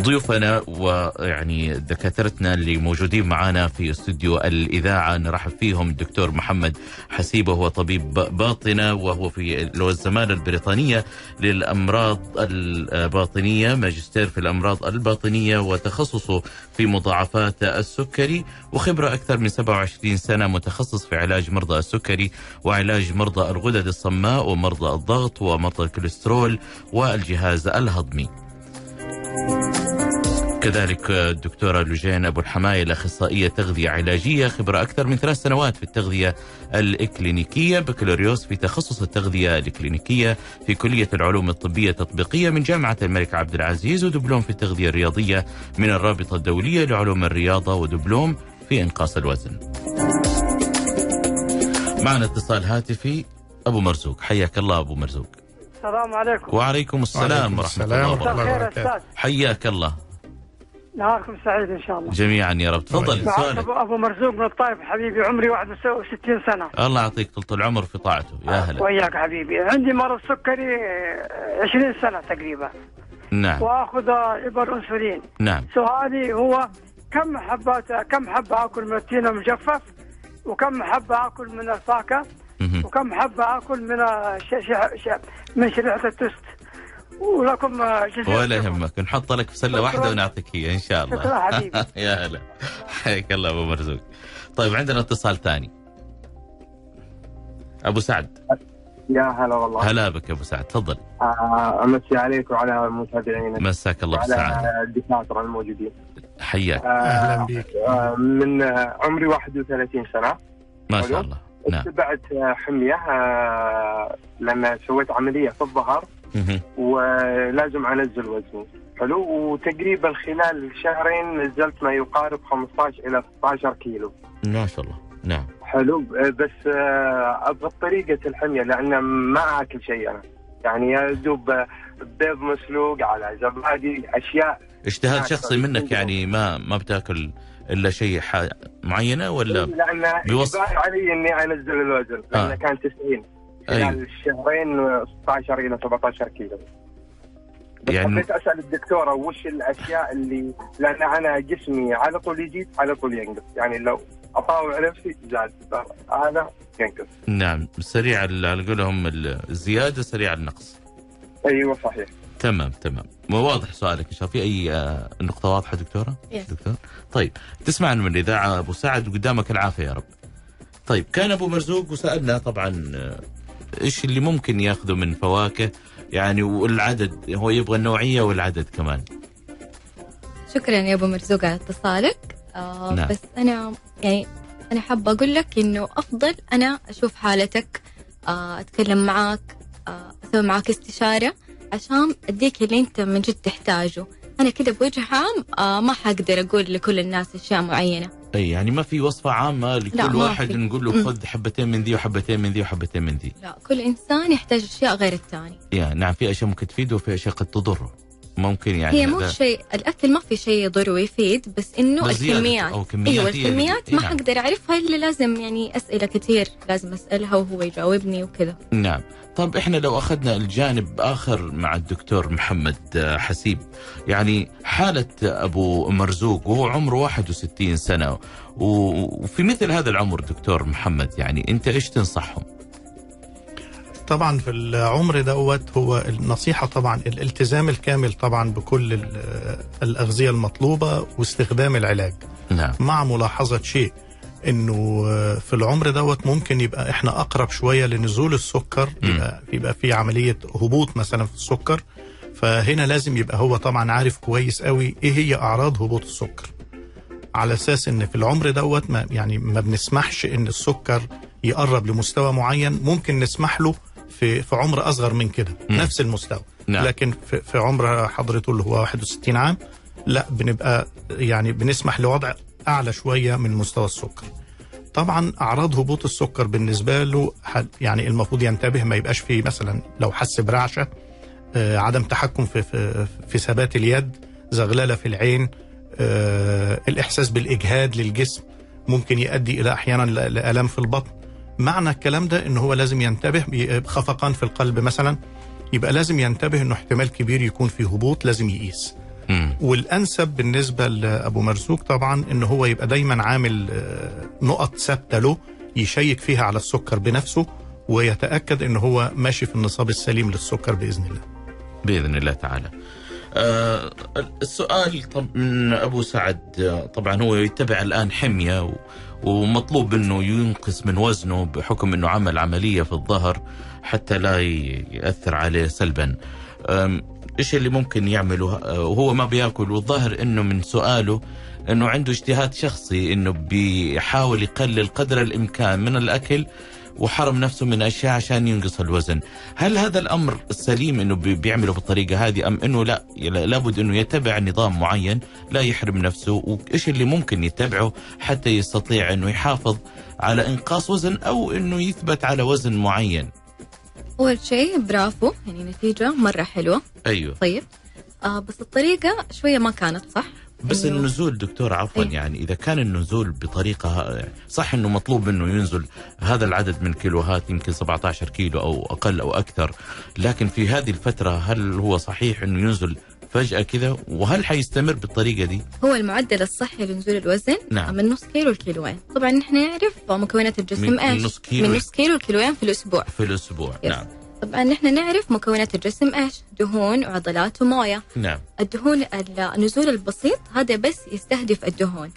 ضيوفنا ويعني دكاترتنا اللي موجودين معانا في استوديو الإذاعة نرحب فيهم الدكتور محمد حسيب، وهو طبيب باطنة وهو في الزمالة البريطانية للأمراض الباطنية، ماجستير في الأمراض الباطنية وتخصصه في مضاعفات السكري، وخبرة أكثر من سبعة وعشرين سنة، متخصص في علاج مرضى السكري وعلاج مرضى الغدد الصماء ومرضى الضغط ومرضى الكوليسترول والجهاز الهضمي. كذلك الدكتورة لجينة ابو الحمايل، اخصائية تغذية علاجية، خبرة اكثر من ثلاث سنوات في التغذية الإكلينيكية، بكالوريوس في تخصص التغذية الإكلينيكية في كلية العلوم الطبية التطبيقية من جامعة الملك عبد العزيز، ودبلوم في التغذية الرياضية من الرابطة الدولية لعلوم الرياضة، ودبلوم في إنقاص الوزن. معنا اتصال هاتفي ابو مرزوق، حياك الله ابو مرزوق. السلام عليكم. وعليكم السلام ورحمة الله وبركاته. حياك الله. نهاركم سعيد إن شاء الله جميعا يا رب. تفضل سؤالك. أبو, أبو مرزوق من الطائف حبيبي، عمري واحد وستين سنة. الله يعطيك طول العمر في طاعته. يا هلا وياك حبيبي. عندي مرض سكري عشرين سنة تقريبا. نعم. وآخذ إبر أنسولين. نعم. سؤالي هو كم حبات كم حبة أكل من التين المجفف، وكم حبة أكل من الفاكهة، وكم حبة أكل من من شريحة التوست؟ ولكم ولا يهمك، نحط لك في سله واحده ونعطيك هي ان شاء الله. شكرا حبيبي. يا هلا حياك الله ابو مرزوق. طيب عندنا اتصال ثاني، ابو سعد. يا هلا والله. هلا بك ابو سعد، تفضل. امسي عليك وعلى المتابعين. مساك الله بالسعاده. وعلى الدكاتره الموجودين. حياك. اهلا بك. من عمري واحد وثلاثين سنه ما شاء الله. نعم. اتبعت حميه لما سويت عمليه في الظهر ولازم انزل وزني. حلو. وتقريبا خلال شهرين نزلت ما يقارب خمسة عشر الى ستة عشر كيلو ما شاء الله. نعم. حلو. بس ابغى طريقه الحميه لان ما اكل شيء انا، يعني يا دوب بيض مسلوق على زبادي، اشياء اجتهاد شخصي منك. يعني ما ما بتاكل الا شيء معينه ولا بيوصل علي اني انزل الوزن لان آه. كان تسعين خلال الشهرين ستة عشر إلى سبعة عشر كيلو. يعني حبيت أسأل الدكتورة وش الأشياء اللي، لأن أنا جسمي على طول يجي على طول ينقص، يعني لو أطاوع نفسي زاد هذا ينقص. نعم. سريع على قولهم الزيادة سريع النقص. أيوة صحيح. تمام تمام. واضح سؤالك. إن شاء الله في أي نقطة واضحة دكتورة؟ yeah. دكتور طيب تسمعنا من الإذاعة أبو سعد، وقدامك العافية يا رب. طيب كان أبو مرزوق وسألنا طبعا إيش اللي ممكن يأخذه من فواكه، يعني والعدد، هو يبغى النوعية والعدد كمان. شكرا يا أبو مرزوق على اتصالك. آه نعم. بس أنا يعني أنا حابة أقول لك إنه أفضل أنا أشوف حالتك، آه أتكلم معاك، آه أسوي معاك استشارة عشان أديك اللي أنت من جد تحتاجه. أنا كده بوجه عام آه ما حقدر أقول لكل الناس أشياء معينة. أي يعني ما في وصفة عامة لكل واحد نقول له خذ حبتين من ذي وحبتين من ذي وحبتين من ذي. لا، كل إنسان يحتاج أشياء غير الثاني. يعني نعم، في أشياء ممكن تفيده وفي أشياء قد تضره. ممكن يعني هي مو شيء الأكل ما في شيء يضر ويفيد، بس إنه الكميات. أو كميات. أيوة الكميات ما يعني. أقدر أعرفها إلا لازم يعني أسئلة كتير لازم أسألها وهو يجاوبني وكذا. نعم. طب إحنا لو أخذنا الجانب آخر مع الدكتور محمد حسيب، يعني حالة أبو مرزوق وهو عمره واحد وستين سنة، وفي مثل هذا العمر دكتور محمد يعني أنت إيش تنصحهم؟ طبعا في العمر دوت هو النصيحة طبعا الالتزام الكامل طبعا بكل الأغذية المطلوبة واستخدام العلاج. نعم. مع ملاحظة شيء انه في العمر دوت ممكن يبقى احنا اقرب شوية لنزول السكر، يبقى, يبقى في عملية هبوط مثلا في السكر، فهنا لازم يبقى هو طبعا عارف كويس قوي ايه هي اعراض هبوط السكر. على اساس ان في العمر دوت ما يعني ما بنسمحش ان السكر يقرب لمستوى معين، ممكن نسمح له في في عمر اصغر من كده م. نفس المستوى. نعم. لكن في, في عمر حضرته اللي هو واحد وستين عام لا بنبقى يعني بنسمح لوضع اعلى شويه من مستوى السكر. طبعا اعراض هبوط السكر بالنسبه له يعني المفروض ينتبه ما يبقاش فيه مثلا لو حس برعشه، آه، عدم تحكم في في, في ثبات اليد، زغلله في العين، آه، الاحساس بالاجهاد للجسم ممكن يؤدي الى احيانا لالام في البطن. معنى الكلام ده ان هو لازم ينتبه، خفقان في القلب مثلا يبقى لازم ينتبه انه احتمال كبير يكون فيه هبوط، لازم يقيس. مم. والانسب بالنسبه لابو مرزوق طبعا ان هو يبقى دايما عامل نقط ثابته له يشيك فيها على السكر بنفسه، ويتاكد ان هو ماشي في النصاب السليم للسكر باذن الله. باذن الله تعالى. آه السؤال طب من ابو سعد، طبعا هو يتبع الان حميه ومطلوب انه ينقص من وزنه بحكم انه عمل عمليه في الظهر حتى لا ياثر عليه سلبا. ايش اللي ممكن يعمله وهو ما بياكل؟ والظاهر انه من سؤاله انه عنده اجتهاد شخصي، انه بيحاول يقلل قدر الامكان من الاكل وحرم نفسه من اشياء عشان ينقص الوزن. هل هذا الامر السليم انه بيعمله بالطريقه هذه، ام انه لا لابد انه يتبع نظام معين لا يحرم نفسه؟ وايش اللي ممكن يتبعه حتى يستطيع انه يحافظ على انقاص وزن او انه يثبت على وزن معين؟ أول شيء برافو، يعني نتيجة مرة حلوة. أيوه طيب، آه بس الطريقة شوية ما كانت صح، بس إنه... النزول دكتور عفوا أيوه. يعني إذا كان النزول بطريقة صح، إنه مطلوب إنه ينزل هذا العدد من كيلوهات، يمكن سبعة عشر كيلو أو أقل أو أكثر، لكن في هذه الفترة هل هو صحيح إنه ينزل فجأة كذا، وهل حيستمر بالطريقة دي؟ هو المعدل الصحي لنزول الوزن نعم. من نص كيلو لكيلوين، طبعا نحن نعرف مكونات الجسم من ايش؟ نص كيلو من نص كيلو لكيلوين في الأسبوع. في الأسبوع يس. نعم. طبعا نحن نعرف مكونات الجسم ايش؟ دهون وعضلات وموية. نعم. الدهون النزول البسيط هذا بس يستهدف الدهون،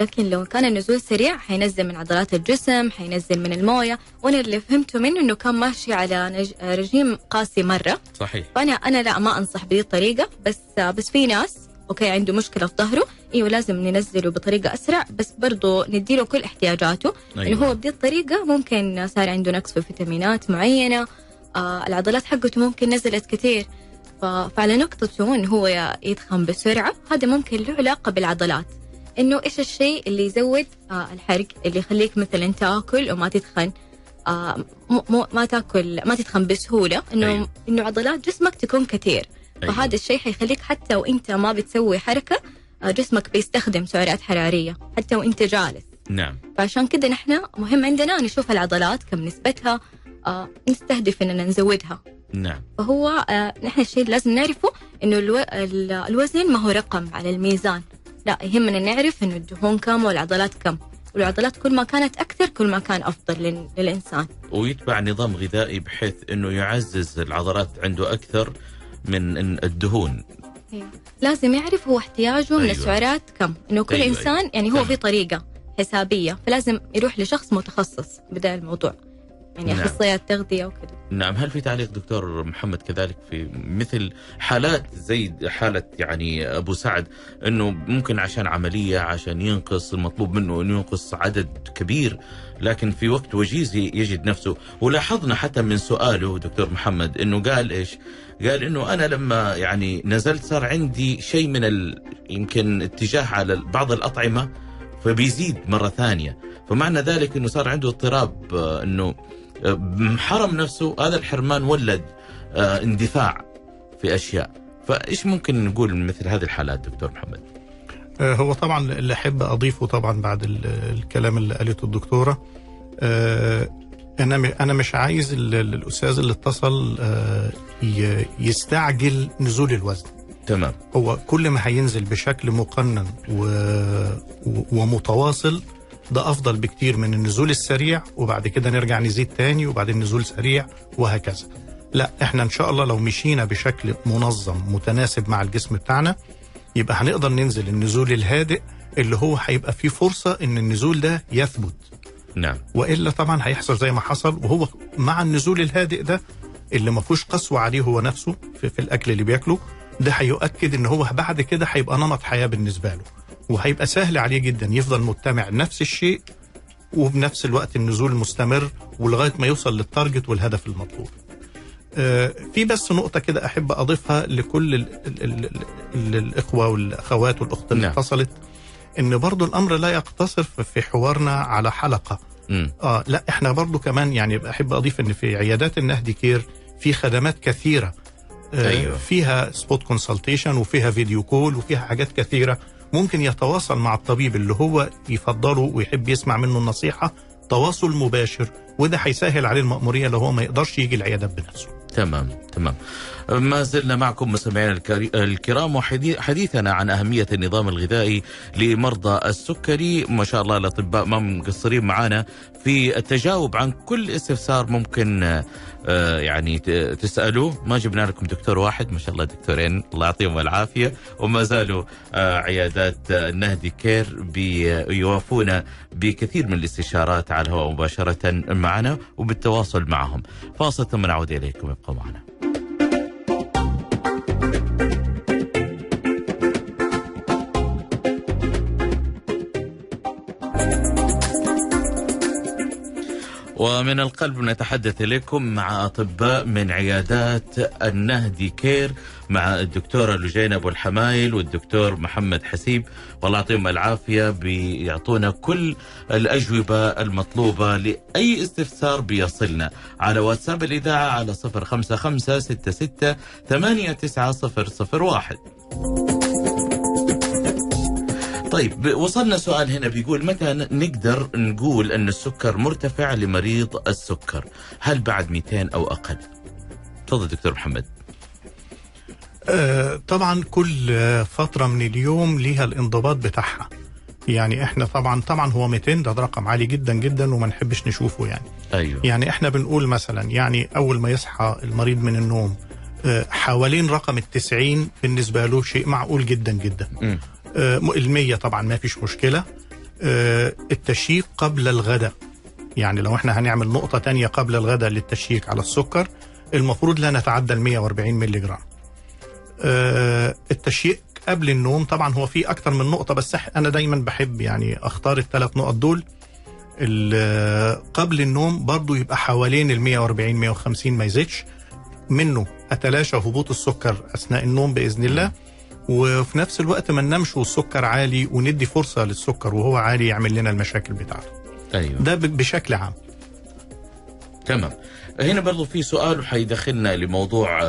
لكن لو كان النزول سريع حينزل من عضلات الجسم، حينزل من المويه. وانا اللي فهمته منه انه كان ماشي على نج... رجيم قاسي مره صحيح. فانا انا لا ما انصح بهذه الطريقه، بس بس في ناس اوكي عنده مشكله في ظهره، ايوه لازم ننزله بطريقه اسرع، بس برضه نديله كل احتياجاته. أيوة. انه هو بهذه الطريقه ممكن صار عنده نقص في فيتامينات معينه، آه العضلات حقته ممكن نزلت كثير، ف... فعلى نقطته انه هو يتخن بسرعه، هذا ممكن له علاقه بالعضلات، إنه إيش الشيء اللي يزود آه الحرق، اللي يخليك مثلاً تأكل وما تتخن، آه م- ما تأكل ما تتخن بسهولة، إنه أيوه. إنه عضلات جسمك تكون كتير، أيوه. فهذا الشيء حيخليك حتى وإنت ما بتسوي حركة، آه جسمك بيستخدم سعرات حرارية حتى وإنت جالس. نعم. فعشان كده نحن مهم عندنا نشوف العضلات كم نسبتها، آه نستهدف إننا نزودها. نعم. فهو آه نحن الشيء اللي لازم نعرفه إنه الو... الوزن ما هو رقم على الميزان، لا يهمنا نعرف إنه الدهون كم والعضلات كم، والعضلات كل ما كانت أكثر كل ما كان أفضل للإنسان. ويتبع نظام غذائي بحيث إنه يعزز العضلات عنده أكثر من الدهون. هي. لازم يعرف هو احتياجه أيوة. من السعرات كم، إنه كل أيوة. إنسان يعني هو في طريقة حسابية، فلازم يروح لشخص متخصص بدأ الموضوع، يعني نعم. أخصائيات تغذية وكذا. نعم. هل في تعليق دكتور محمد كذلك في مثل حالات زي حالة يعني أبو سعد، أنه ممكن عشان عملية عشان ينقص، المطلوب منه أنه ينقص عدد كبير، لكن في وقت وجيز يجد نفسه، ولاحظنا حتى من سؤاله دكتور محمد أنه قال إيش؟ قال أنه أنا لما يعني نزلت صار عندي شيء من ال... يمكن اتجاه على بعض الأطعمة فبيزيد مرة ثانية، فمعنى ذلك أنه صار عنده اضطراب، أنه حرم نفسه. هذا الحرمان ولد اندفاع في أشياء، فإيش ممكن نقول من مثل هذه الحالات دكتور محمد؟ هو طبعا اللي أحب أضيفه طبعا بعد الكلام اللي قالته الدكتورة، أنا أنا مش عايز الأستاذ اللي اتصل يستعجل نزول الوزن. تمام. هو كل ما هينزل بشكل مقنن ومتواصل ده أفضل بكتير من النزول السريع وبعد كده نرجع نزيد تاني وبعدين نزول سريع وهكذا. لا، احنا إن شاء الله لو مشينا بشكل منظم متناسب مع الجسم بتاعنا يبقى هنقدر ننزل النزول الهادئ اللي هو هيبقى فيه فرصة إن النزول ده يثبت. نعم. وإلا طبعا هيحصل زي ما حصل، وهو مع النزول الهادئ ده اللي ما فيهوش قسوة عليه هو نفسه في, في الأكل اللي بياكله ده، هيؤكد إن هو بعد كده هيبقى نمط حياة بالنسبة له، وهيبقى سهل عليه جدا يفضل متابع نفس الشيء وبنفس الوقت النزول المستمر ولغاية ما يوصل للتارجت والهدف المطلوب. في بس نقطة كده أحب أضيفها لكل ال ال ال ال ال الإخوة والأخوات والأخت اللي اتصلت، إن برضو الأمر لا يقتصر في حوارنا على حلقة. م. آه لا، إحنا برضو كمان يعني أحب أضيف إن في عيادات النهدي كير في خدمات كثيرة، آه أيوة. فيها سبوت كونسلتيشن وفيها فيديو كول وفيها حاجات كثيرة ممكن يتواصل مع الطبيب اللي هو يفضله ويحب يسمع منه النصيحة تواصل مباشر، وده هيسهل عليه المأمورية لو هو ما يقدرش يجي العيادات بنفسه. تمام تمام. ما زلنا معكم مستمعينا الكرام وحديثنا عن أهمية النظام الغذائي لمرضى السكري. ما شاء الله الأطباء ما مقصرين معانا في التجاوب عن كل استفسار ممكن يعني تسألوه. ما جبنا لكم دكتور واحد، ما شاء الله دكتورين الله يعطيهم العافية، وما زالوا عيادات النهدي كير بيوافونا بكثير من الاستشارات على الهواء مباشرة معنا وبالتواصل معهم. فاصل ثم نعود إليكم، ابقوا معنا. ومن القلب نتحدث إليكم مع أطباء من عيادات النهدي كير، مع الدكتورة لجينة ابو الحمايل والدكتور محمد حسيب، والله يعطيهم العافية بيعطونا كل الأجوبة المطلوبة لأي استفسار بيصلنا على واتساب الإذاعة على صفر خمسة خمسة ستة ستة ثمانية تسعة صفر صفر واحد. طيب، وصلنا سؤال هنا بيقول: متى نقدر نقول أن السكر مرتفع لمريض السكر؟ هل بعد مئتين أو أقل؟ تفضل دكتور محمد. آه طبعا كل فترة من اليوم ليها الانضباط بتاعها، يعني احنا طبعا طبعا هو مئتين ده رقم عالي جدا جدا وما نحبش نشوفه يعني. أيوه. يعني احنا بنقول مثلا يعني أول ما يصحى المريض من النوم آه حوالين رقم التسعين بالنسبة له شيء معقول جدا جدا. م. المية طبعا ما فيش مشكلة. التشيك قبل الغداء، يعني لو احنا هنعمل نقطة تانية قبل الغداء للتشيك على السكر المفروض لا نتعدى المية وأربعين ميلي جرام. التشيك قبل النوم طبعا هو فيه أكتر من نقطة، بس أنا دايما بحب يعني أختار الثلاث نقط دول. قبل النوم برضو يبقى حوالين المية وأربعين مية وخمسين، ما يزيدش منه. أتلاشى هبوط السكر أثناء النوم بإذن الله، وفي نفس الوقت ما ننامش والسكر عالي وندي فرصة للسكر وهو عالي يعمل لنا المشاكل بتاعته. أيوة. ده بشكل عام. تمام. هنا برضو في سؤال حيدخلنا لموضوع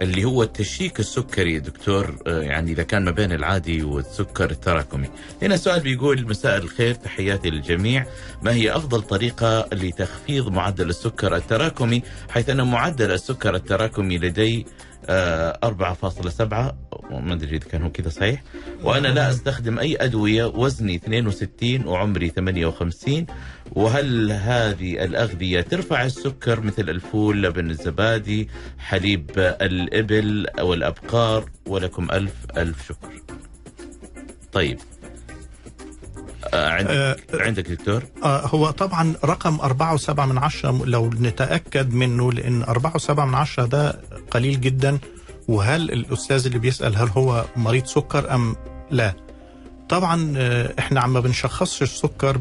اللي هو التشيك السكري دكتور، يعني إذا كان ما بين العادي والسكر التراكمي. هنا سؤال بيقول: مساء الخير، تحياتي للجميع، ما هي أفضل طريقة لتخفيض معدل السكر التراكمي، حيث أن معدل السكر التراكمي لدي أربعة فاصلة سبعة، ما أدري إذا كان هو كذا صحيح، وأنا لا أستخدم أي أدوية، وزني اثنين وستين وعمري ثمانية وخمسين، وهل هذه الأغذية ترفع السكر مثل الفول، لبن الزبادي، حليب الإبل أو الأبقار؟ ولكم ألف ألف شكر. طيب عندك عندك دكتور. هو طبعا رقم أربعة وسبعة من عشرة لو نتأكد منه، لأن أربعة وسبعة من عشرة ده قليل جدا. وهل الأستاذ اللي بيسأل هل هو مريض سكر أم لا؟ طبعا احنا عم بنشخصش السكر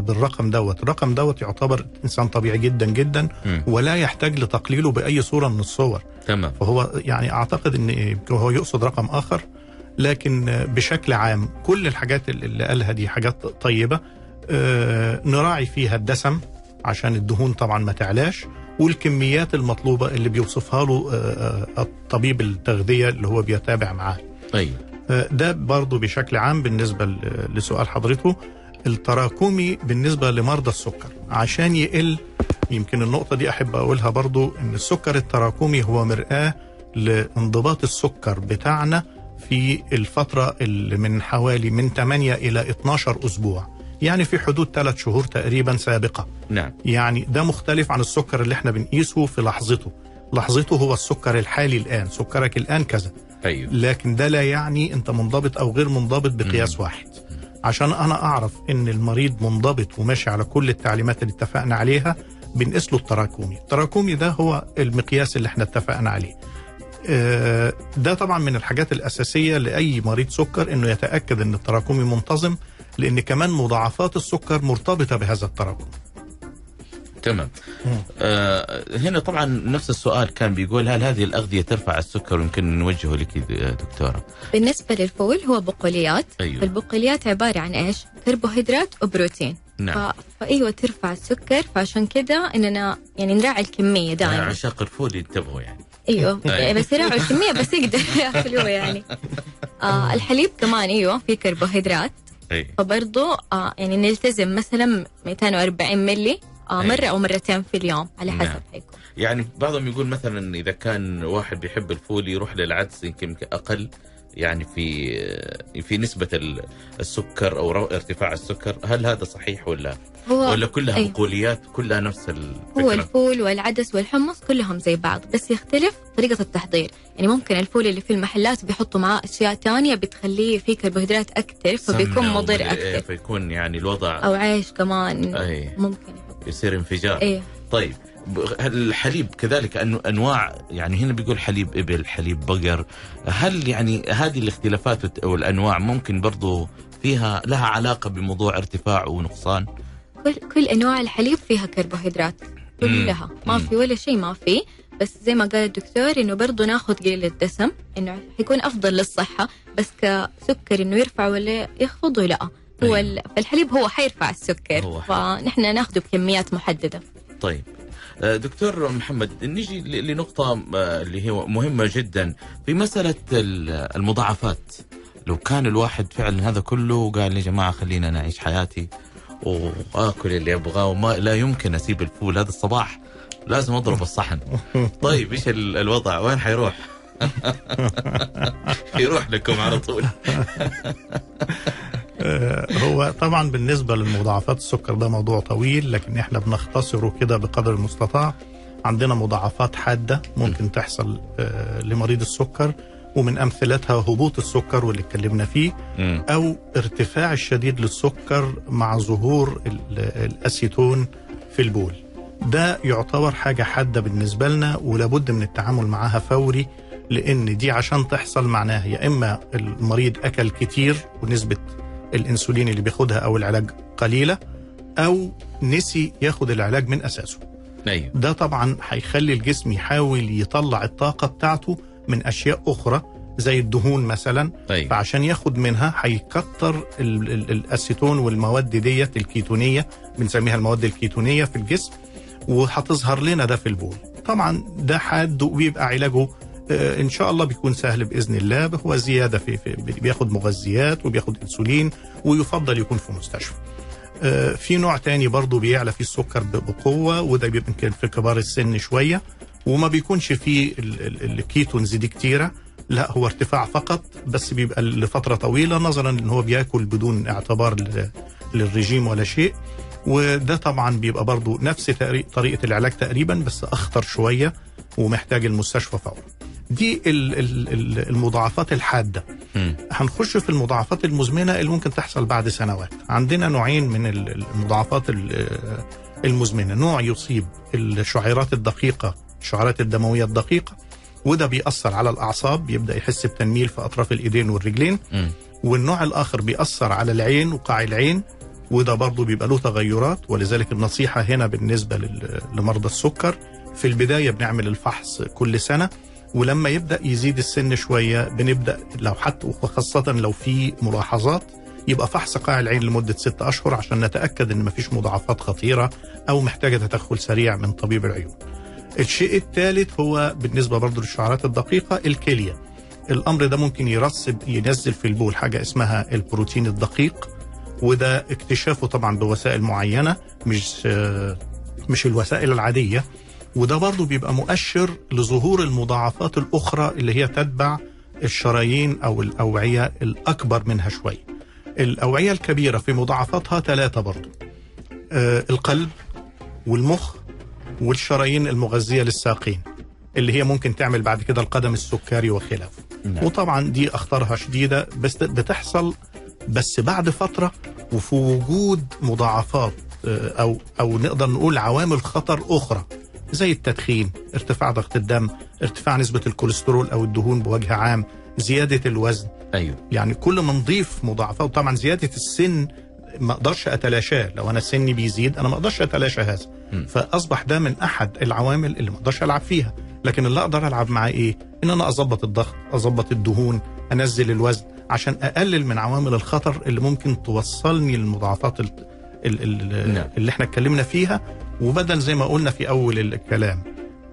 بالرقم دوت. الرقم دوت يعتبر إنسان طبيعي جدا جدا ولا يحتاج لتقليله بأي صورة من الصور. تمام. فهو يعني أعتقد إن هو يقصد رقم آخر، لكن بشكل عام كل الحاجات اللي قالها دي حاجات طيبة. أه نراعي فيها الدسم عشان الدهون طبعا ما تعلاش، والكميات المطلوبة اللي بيوصفها له أه الطبيب التغذية اللي هو بيتابع معاه. طيب. أه ده برضو بشكل عام بالنسبة لسؤال حضرته. التراكمي بالنسبة لمرضى السكر عشان يقل، يمكن النقطة دي أحب أقولها برضو، إن السكر التراكمي هو مرآة لانضباط السكر بتاعنا في الفترة اللي من حوالي من ثمانية إلى اثني عشر أسبوع، يعني في حدود ثلاث شهور تقريبا سابقة. نعم. يعني ده مختلف عن السكر اللي احنا بنقيسه في لحظته. لحظته هو السكر الحالي الآن، سكرك الآن كذا. أيوه. لكن ده لا يعني أنت منضبط أو غير منضبط بقياس واحد. عشان أنا أعرف أن المريض منضبط وماشي على كل التعليمات اللي اتفقنا عليها بنقيس له التراكمي. التراكمي ده هو المقياس اللي احنا اتفقنا عليه. ده طبعا من الحاجات الأساسية لأي مريض سكر، أنه يتأكد أن التراكمي منتظم، لأن كمان مضاعفات السكر مرتبطة بهذا التراكم. تمام. آه هنا طبعا نفس السؤال كان بيقول هل هذه الأغذية ترفع السكر؟ يمكن نوجهه لك دكتورة. بالنسبة للفول هو بقوليات. أيوه. البقوليات عبارة عن إيش؟ كربوهيدرات وبروتين. نعم. فأيوة ترفع السكر، فعشان كده إننا يعني نراعي الكمية دائما. عشاق الفول ينتبهوا يعني. ايوه بس راعوا الكميه بس يقدر ياكلوها يعني. آه الحليب كمان ايوه فيه كربوهيدرات. ايوه فبرضه آه يعني نلتزم مثلا مئتين وأربعين ملي آه مره او مرتين في اليوم على حسب حيكم. يعني بعضهم يقول مثلا اذا كان واحد بيحب الفول يروح للعدس يمكن اقل يعني في في نسبه السكر او ارتفاع السكر، هل هذا صحيح ولا ولا كلها أيوه. بقوليات كلها نفس الفكرة؟ هو الفول والعدس والحمص كلهم زي بعض، بس يختلف طريقة التحضير. يعني ممكن الفول اللي في المحلات بيحطوا معاه أشياء تانية بتخليه فيه كربوهيدرات أكتر، فبيكون مضر أكتر، إيه فيكون يعني الوضع، أو عيش كمان أيه. ممكن يصير انفجار أيه. طيب الحليب كذلك أنواع، يعني هنا بيقول حليب إبل، حليب بقر، هل يعني هذه الاختلافات أو الأنواع ممكن برضو فيها لها علاقة بموضوع ارتفاع ونقصان؟ كل كل انواع الحليب فيها كربوهيدرات كلها، ما في ولا شيء ما في، بس زي ما قال الدكتور انه برضه ناخذ قليل الدسم انه حيكون افضل للصحه، بس كسكر انه يرفع ولا يخفض لا. هو أيوة. الحليب هو حيرفع السكر، فنحن ناخذه بكميات محدده. طيب دكتور محمد، نيجي لنقطه اللي هي مهمه جدا في مساله المضاعفات. لو كان الواحد فعلا هذا كله وقال يا جماعه خلينا انا اعيش حياتي وآكل اللي أبغاه وما لا يمكن أسيب الفول، هذا الصباح لازم أضرب الصحن، طيب إيش الوضع؟ وين حيروح؟ يروح لكم على طول. هو طبعا بالنسبة للمضاعفات السكر ده موضوع طويل، لكن إحنا بنختصره كده بقدر المستطاع. عندنا مضاعفات حادة ممكن تحصل لمريض السكر، ومن أمثلتها هبوط السكر واللي اتكلمنا فيه، م. أو ارتفاع الشديد للسكر مع ظهور الأسيتون في البول. ده يعتبر حاجة حادة بالنسبة لنا، ولابد من التعامل معها فوري، لأن دي عشان تحصل معناها يا إما المريض أكل كتير ونسبة الإنسولين اللي بياخدها أو العلاج قليلة، أو نسي ياخد العلاج من أساسه. أيوه. ده طبعا هيخلي الجسم يحاول يطلع الطاقة بتاعته من أشياء أخرى زي الدهون مثلا. طيب. فعشان ياخد منها هيكتر الأسيتون والمواد ديت الكيتونية، بنسميها المواد الكيتونية في الجسم، وهتظهر لنا ده في البول. طبعا ده حاد وبيبقى علاجه آه إن شاء الله بيكون سهل بإذن الله، هو زيادة في, في بياخد مغذيات وبياخد إنسولين، ويفضل يكون في مستشفى. آه في نوع تاني برضو بيعلى فيه السكر بقوة، وده بيبقى يمكن في كبار السن شوية، وما بيكونش فيه الكيتونز دي كتيرة، لا هو ارتفاع فقط، بس بيبقى لفترة طويلة نظرا ان هو بياكل بدون اعتبار للرجيم ولا شيء. وده طبعا بيبقى برضو نفس طريقة العلاج تقريبا، بس اخطر شوية ومحتاج المستشفى فورا. دي المضاعفات الحادة. م. هنخش في المضاعفات المزمنة اللي ممكن تحصل بعد سنوات. عندنا نوعين من المضاعفات المزمنة، نوع يصيب الشعيرات الدقيقة، الشعيرات الدموية الدقيقة، وده بيأثر على الأعصاب، بيبدأ يحس بتنميل في أطراف الإيدين والرجلين. م. والنوع الآخر بيأثر على العين وقاع العين، وده برضو بيبقى له تغيرات. ولذلك النصيحة هنا بالنسبة لمرضى السكر، في البداية بنعمل الفحص كل سنة، ولما يبدأ يزيد السن شوية بنبدأ لو حتى وخاصة لو في ملاحظات يبقى فحص قاع العين لمدة ستة أشهر، عشان نتأكد إن مفيش مضاعفات خطيرة أو محتاجة تدخل سريع من طبيب العيون. الشيء الثالث هو بالنسبة برضو للشعيرات الدقيقة الكلية. الأمر ده ممكن يرسب ينزل في البول حاجة اسمها البروتين الدقيق، وده اكتشافه طبعا بوسائل معينة، مش مش الوسائل العادية، وده برضو بيبقى مؤشر لظهور المضاعفات الأخرى اللي هي تتبع الشرايين أو الأوعية الأكبر منها شوي. الأوعية الكبيرة في مضاعفاتها ثلاثة برضو، القلب والمخ والشرايين المغذية للساقين، اللي هي ممكن تعمل بعد كده القدم السكري وخلافه. نعم. وطبعا دي أخطرها شديدة، بس بتحصل بس بعد فترة، وفي وجود مضاعفات أو أو نقدر نقول عوامل خطر أخرى زي التدخين، ارتفاع ضغط الدم، ارتفاع نسبة الكوليسترول أو الدهون بوجه عام، زيادة الوزن. أيوه. يعني كل ما نضيف مضاعفة، وطبعا زيادة السن ما أقدرش أتلاشاه، لو أنا سني بيزيد أنا ما أقدرش أتلاشى هذا، فأصبح ده من أحد العوامل اللي ما أقدرش ألعب فيها. لكن اللي أقدر ألعب معاه إيه؟ إن أنا أظبط الضغط، أظبط الدهون، أنزل الوزن، عشان أقلل من عوامل الخطر اللي ممكن توصلني للمضاعفات ال ال ال اللي احنا اتكلمنا فيها. وبدل زي ما قلنا في أول الكلام،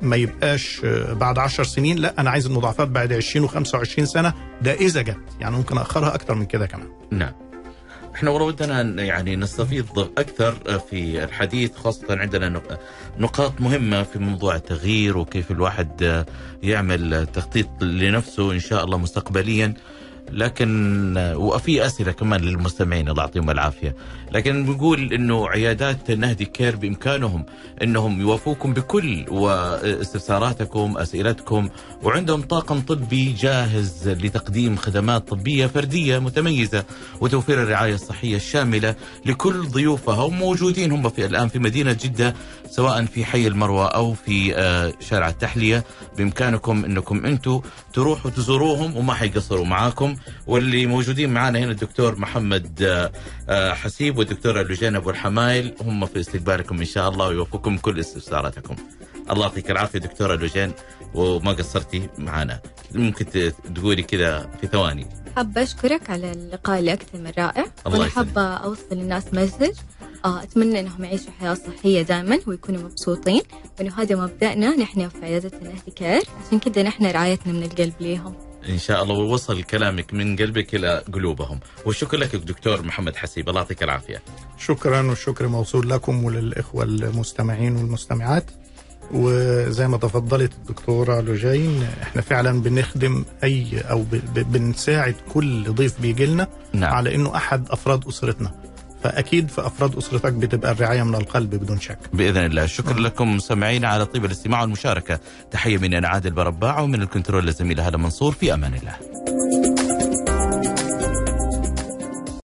ما يبقاش بعد عشر سنين، لا أنا عايز المضاعفات بعد عشرين وخمسة وعشرين سنة، ده إذا جت، يعني ممكن أأخرها أكتر من كده كمان. نعم. احنا ودنا يعني نستفيض أكثر في الحديث، خاصة عندنا نقاط مهمة في موضوع التغيير وكيف الواحد يعمل تخطيط لنفسه إن شاء الله مستقبليا، لكن وفي أسئلة كمان للمستمعين الله يعطيهم العافية. لكن بنقول إنه عيادات النهدي كير بإمكانهم إنهم يوافوكم بكل واستفساراتكم أسئلتكم، وعندهم طاقم طبي جاهز لتقديم خدمات طبية فردية متميزة وتوفير الرعاية الصحية الشاملة لكل ضيوفهم. موجودين هم في الآن في مدينة جدة، سواء في حي المروة أو في شارع التحلية. بإمكانكم إنكم أنتوا تروحوا تزوروهم وما حيقصروا معاكم. واللي موجودين معانا هنا الدكتور محمد حسيب والدكتورة لجينة ابو الحمايل، هم في استقبالكم ان شاء الله ويوفقكم كل استفساراتكم. الله يعطيك العافيه دكتورة لجين، وما قصرتي معانا. ممكن تقولي كذا في ثواني؟ حابه اشكرك على اللقاء اللي اكثر من رائع، وانا حابه اوصل للناس مسج، اتمنى انهم يعيشوا حياه صحيه دائما ويكونوا مبسوطين، وانه هذا مبدأنا نحن في عياده النهدي كير، عشان كذا نحن رعايتنا من القلب ليهم إن شاء الله، ووصل كلامك من قلبك إلى قلوبهم. والشكر لك دكتور محمد حسيب، الله يعطيك العافية. شكرا، والشكر موصول لكم وللإخوة المستمعين والمستمعات. وزي ما تفضلت الدكتورة لجين، احنا فعلا بنخدم أي أو بنساعد كل ضيف بيجيلنا. نعم. على إنه أحد أفراد أسرتنا، فأكيد في أفراد أسرتك بتبقى الرعاية من القلب بدون شك بإذن الله. شكرا لكم مستمعينا على طيب الاستماع والمشاركة. تحية من يان عادل برباع، ومن الكنترول لزميلها هلا منصور. في أمان الله.